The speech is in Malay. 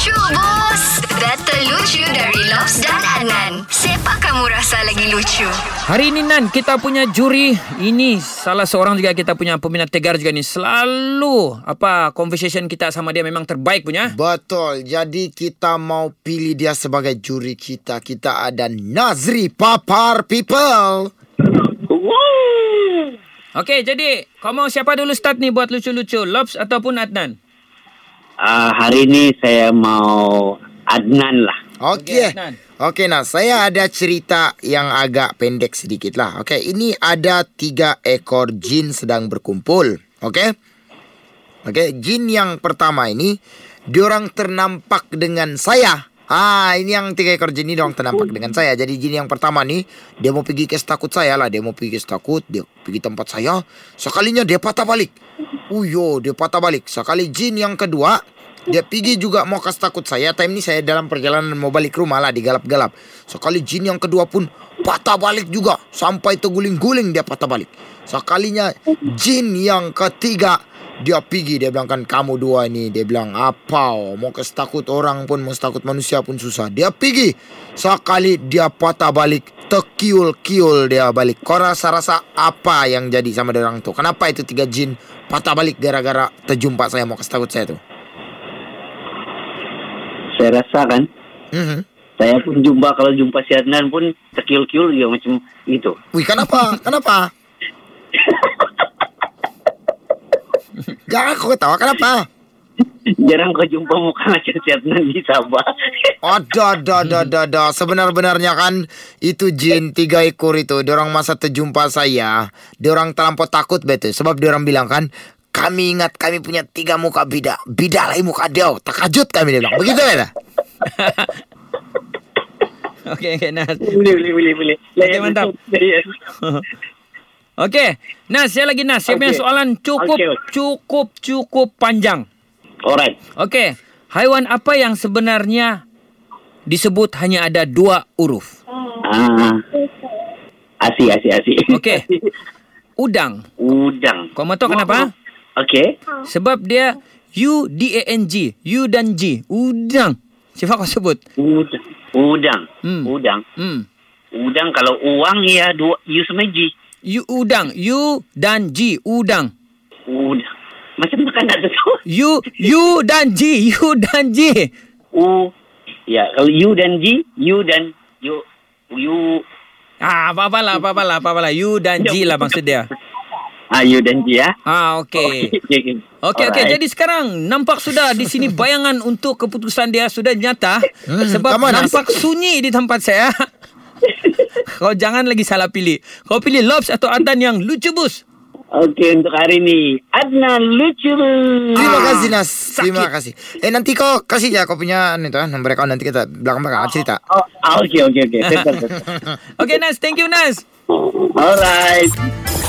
Lucu Bus. Data lucu dari Lopz dan Adnan. Siapa kamu rasa lagi lucu? Hari ini Nan, kita punya juri ini salah seorang juga kita punya peminat tegar juga ni. Selalu conversation kita sama dia memang terbaik punya. Betul. Jadi kita mau pilih dia sebagai juri kita. Kita ada Nazri Papar people. Okey, jadi kau mau siapa dulu start ni buat lucu-lucu? Lopz ataupun Adnan? Hari ni saya mau Adnan lah. Okey. Okey, nah, saya ada cerita yang agak pendek sedikit lah. Okey, ini ada 3 ekor jin sedang berkumpul. Okey. Okey, jin yang pertama ini diorang ternampak dengan saya. Ini yang 3 ekor jin ini diorang ternampak dengan saya. Jadi jin yang pertama ni dia mau pergi kes takut saya lah. Dia mau pergi kes takut, dia pergi tempat saya. Sekalinya dia patah balik. Dia patah balik. Sekali jin yang kedua, dia pergi juga mau kasih takut saya. Time ni saya dalam perjalanan mau balik rumah lah, digalap-galap. Sekali jin yang kedua pun patah balik juga. Sampai terguling-guling dia patah balik. Sekalinya jin yang ketiga, dia pergi. Dia bilang, kan kamu dua ni, dia bilang apa? Mau kasih takut orang pun, mau takut manusia pun susah. Dia pergi. Sekali dia patah balik, terkiul-kiul dia balik. Kau rasa-rasa apa yang jadi sama orang tu? Kenapa itu 3 jin patah balik gara-gara terjumpa saya, mau kasih takut saya tu? Saya rasa kan, saya pun jumpa, kalau jumpa si Adnan pun terkiul-kiul dia macam itu. Wih, kenapa? Jangan kau ketawa, kenapa? Jarang kau jumpa muka macam si Adnan di Sabah. Sebenar-benarnya kan itu jin 3 ekor itu, diorang masa terjumpa saya, diorang terlampau takut betul. Sebab diorang bilang kan, kami ingat kami punya 3 muka bida. Bida lagi muka dia, terkejut kami dia bilang. Begitu kan? Okey, Nas. Boleh. Okey, mantap. Okey, Nas, saya lagi Nas. Saya punya soalan cukup panjang. Alright. Okey, haiwan apa yang sebenarnya disebut hanya ada 2 huruf? Asi. Okey. Udang. Kau mau tahu kenapa? Okey. Sebab dia U-D-A-N-G, U dan G. Udang. Siapa kau sebut? Udang. Udang kalau uang ya 2 U sama G. Udang, U dan G. Udang. Macam bukan ada tu. U dan G. Kalau U dan G. Apa-apalah. U dan G lah maksud dia. U dan G ya. Okey. Jadi sekarang nampak sudah di sini bayangan untuk keputusan dia sudah nyata. Sebab nampak sunyi di tempat saya. Kau jangan lagi salah pilih. Kau pilih Lopz atau Adnan yang lucu bus. Okey, untuk hari ini Adnan lucu. Terima kasih Nas. Terima kasih. Nanti kau kasih ya kau punya ni tu, nombor account, nanti kita belakang-belakang cerita. Okey. Okey Nas, thank you Nas. Alright.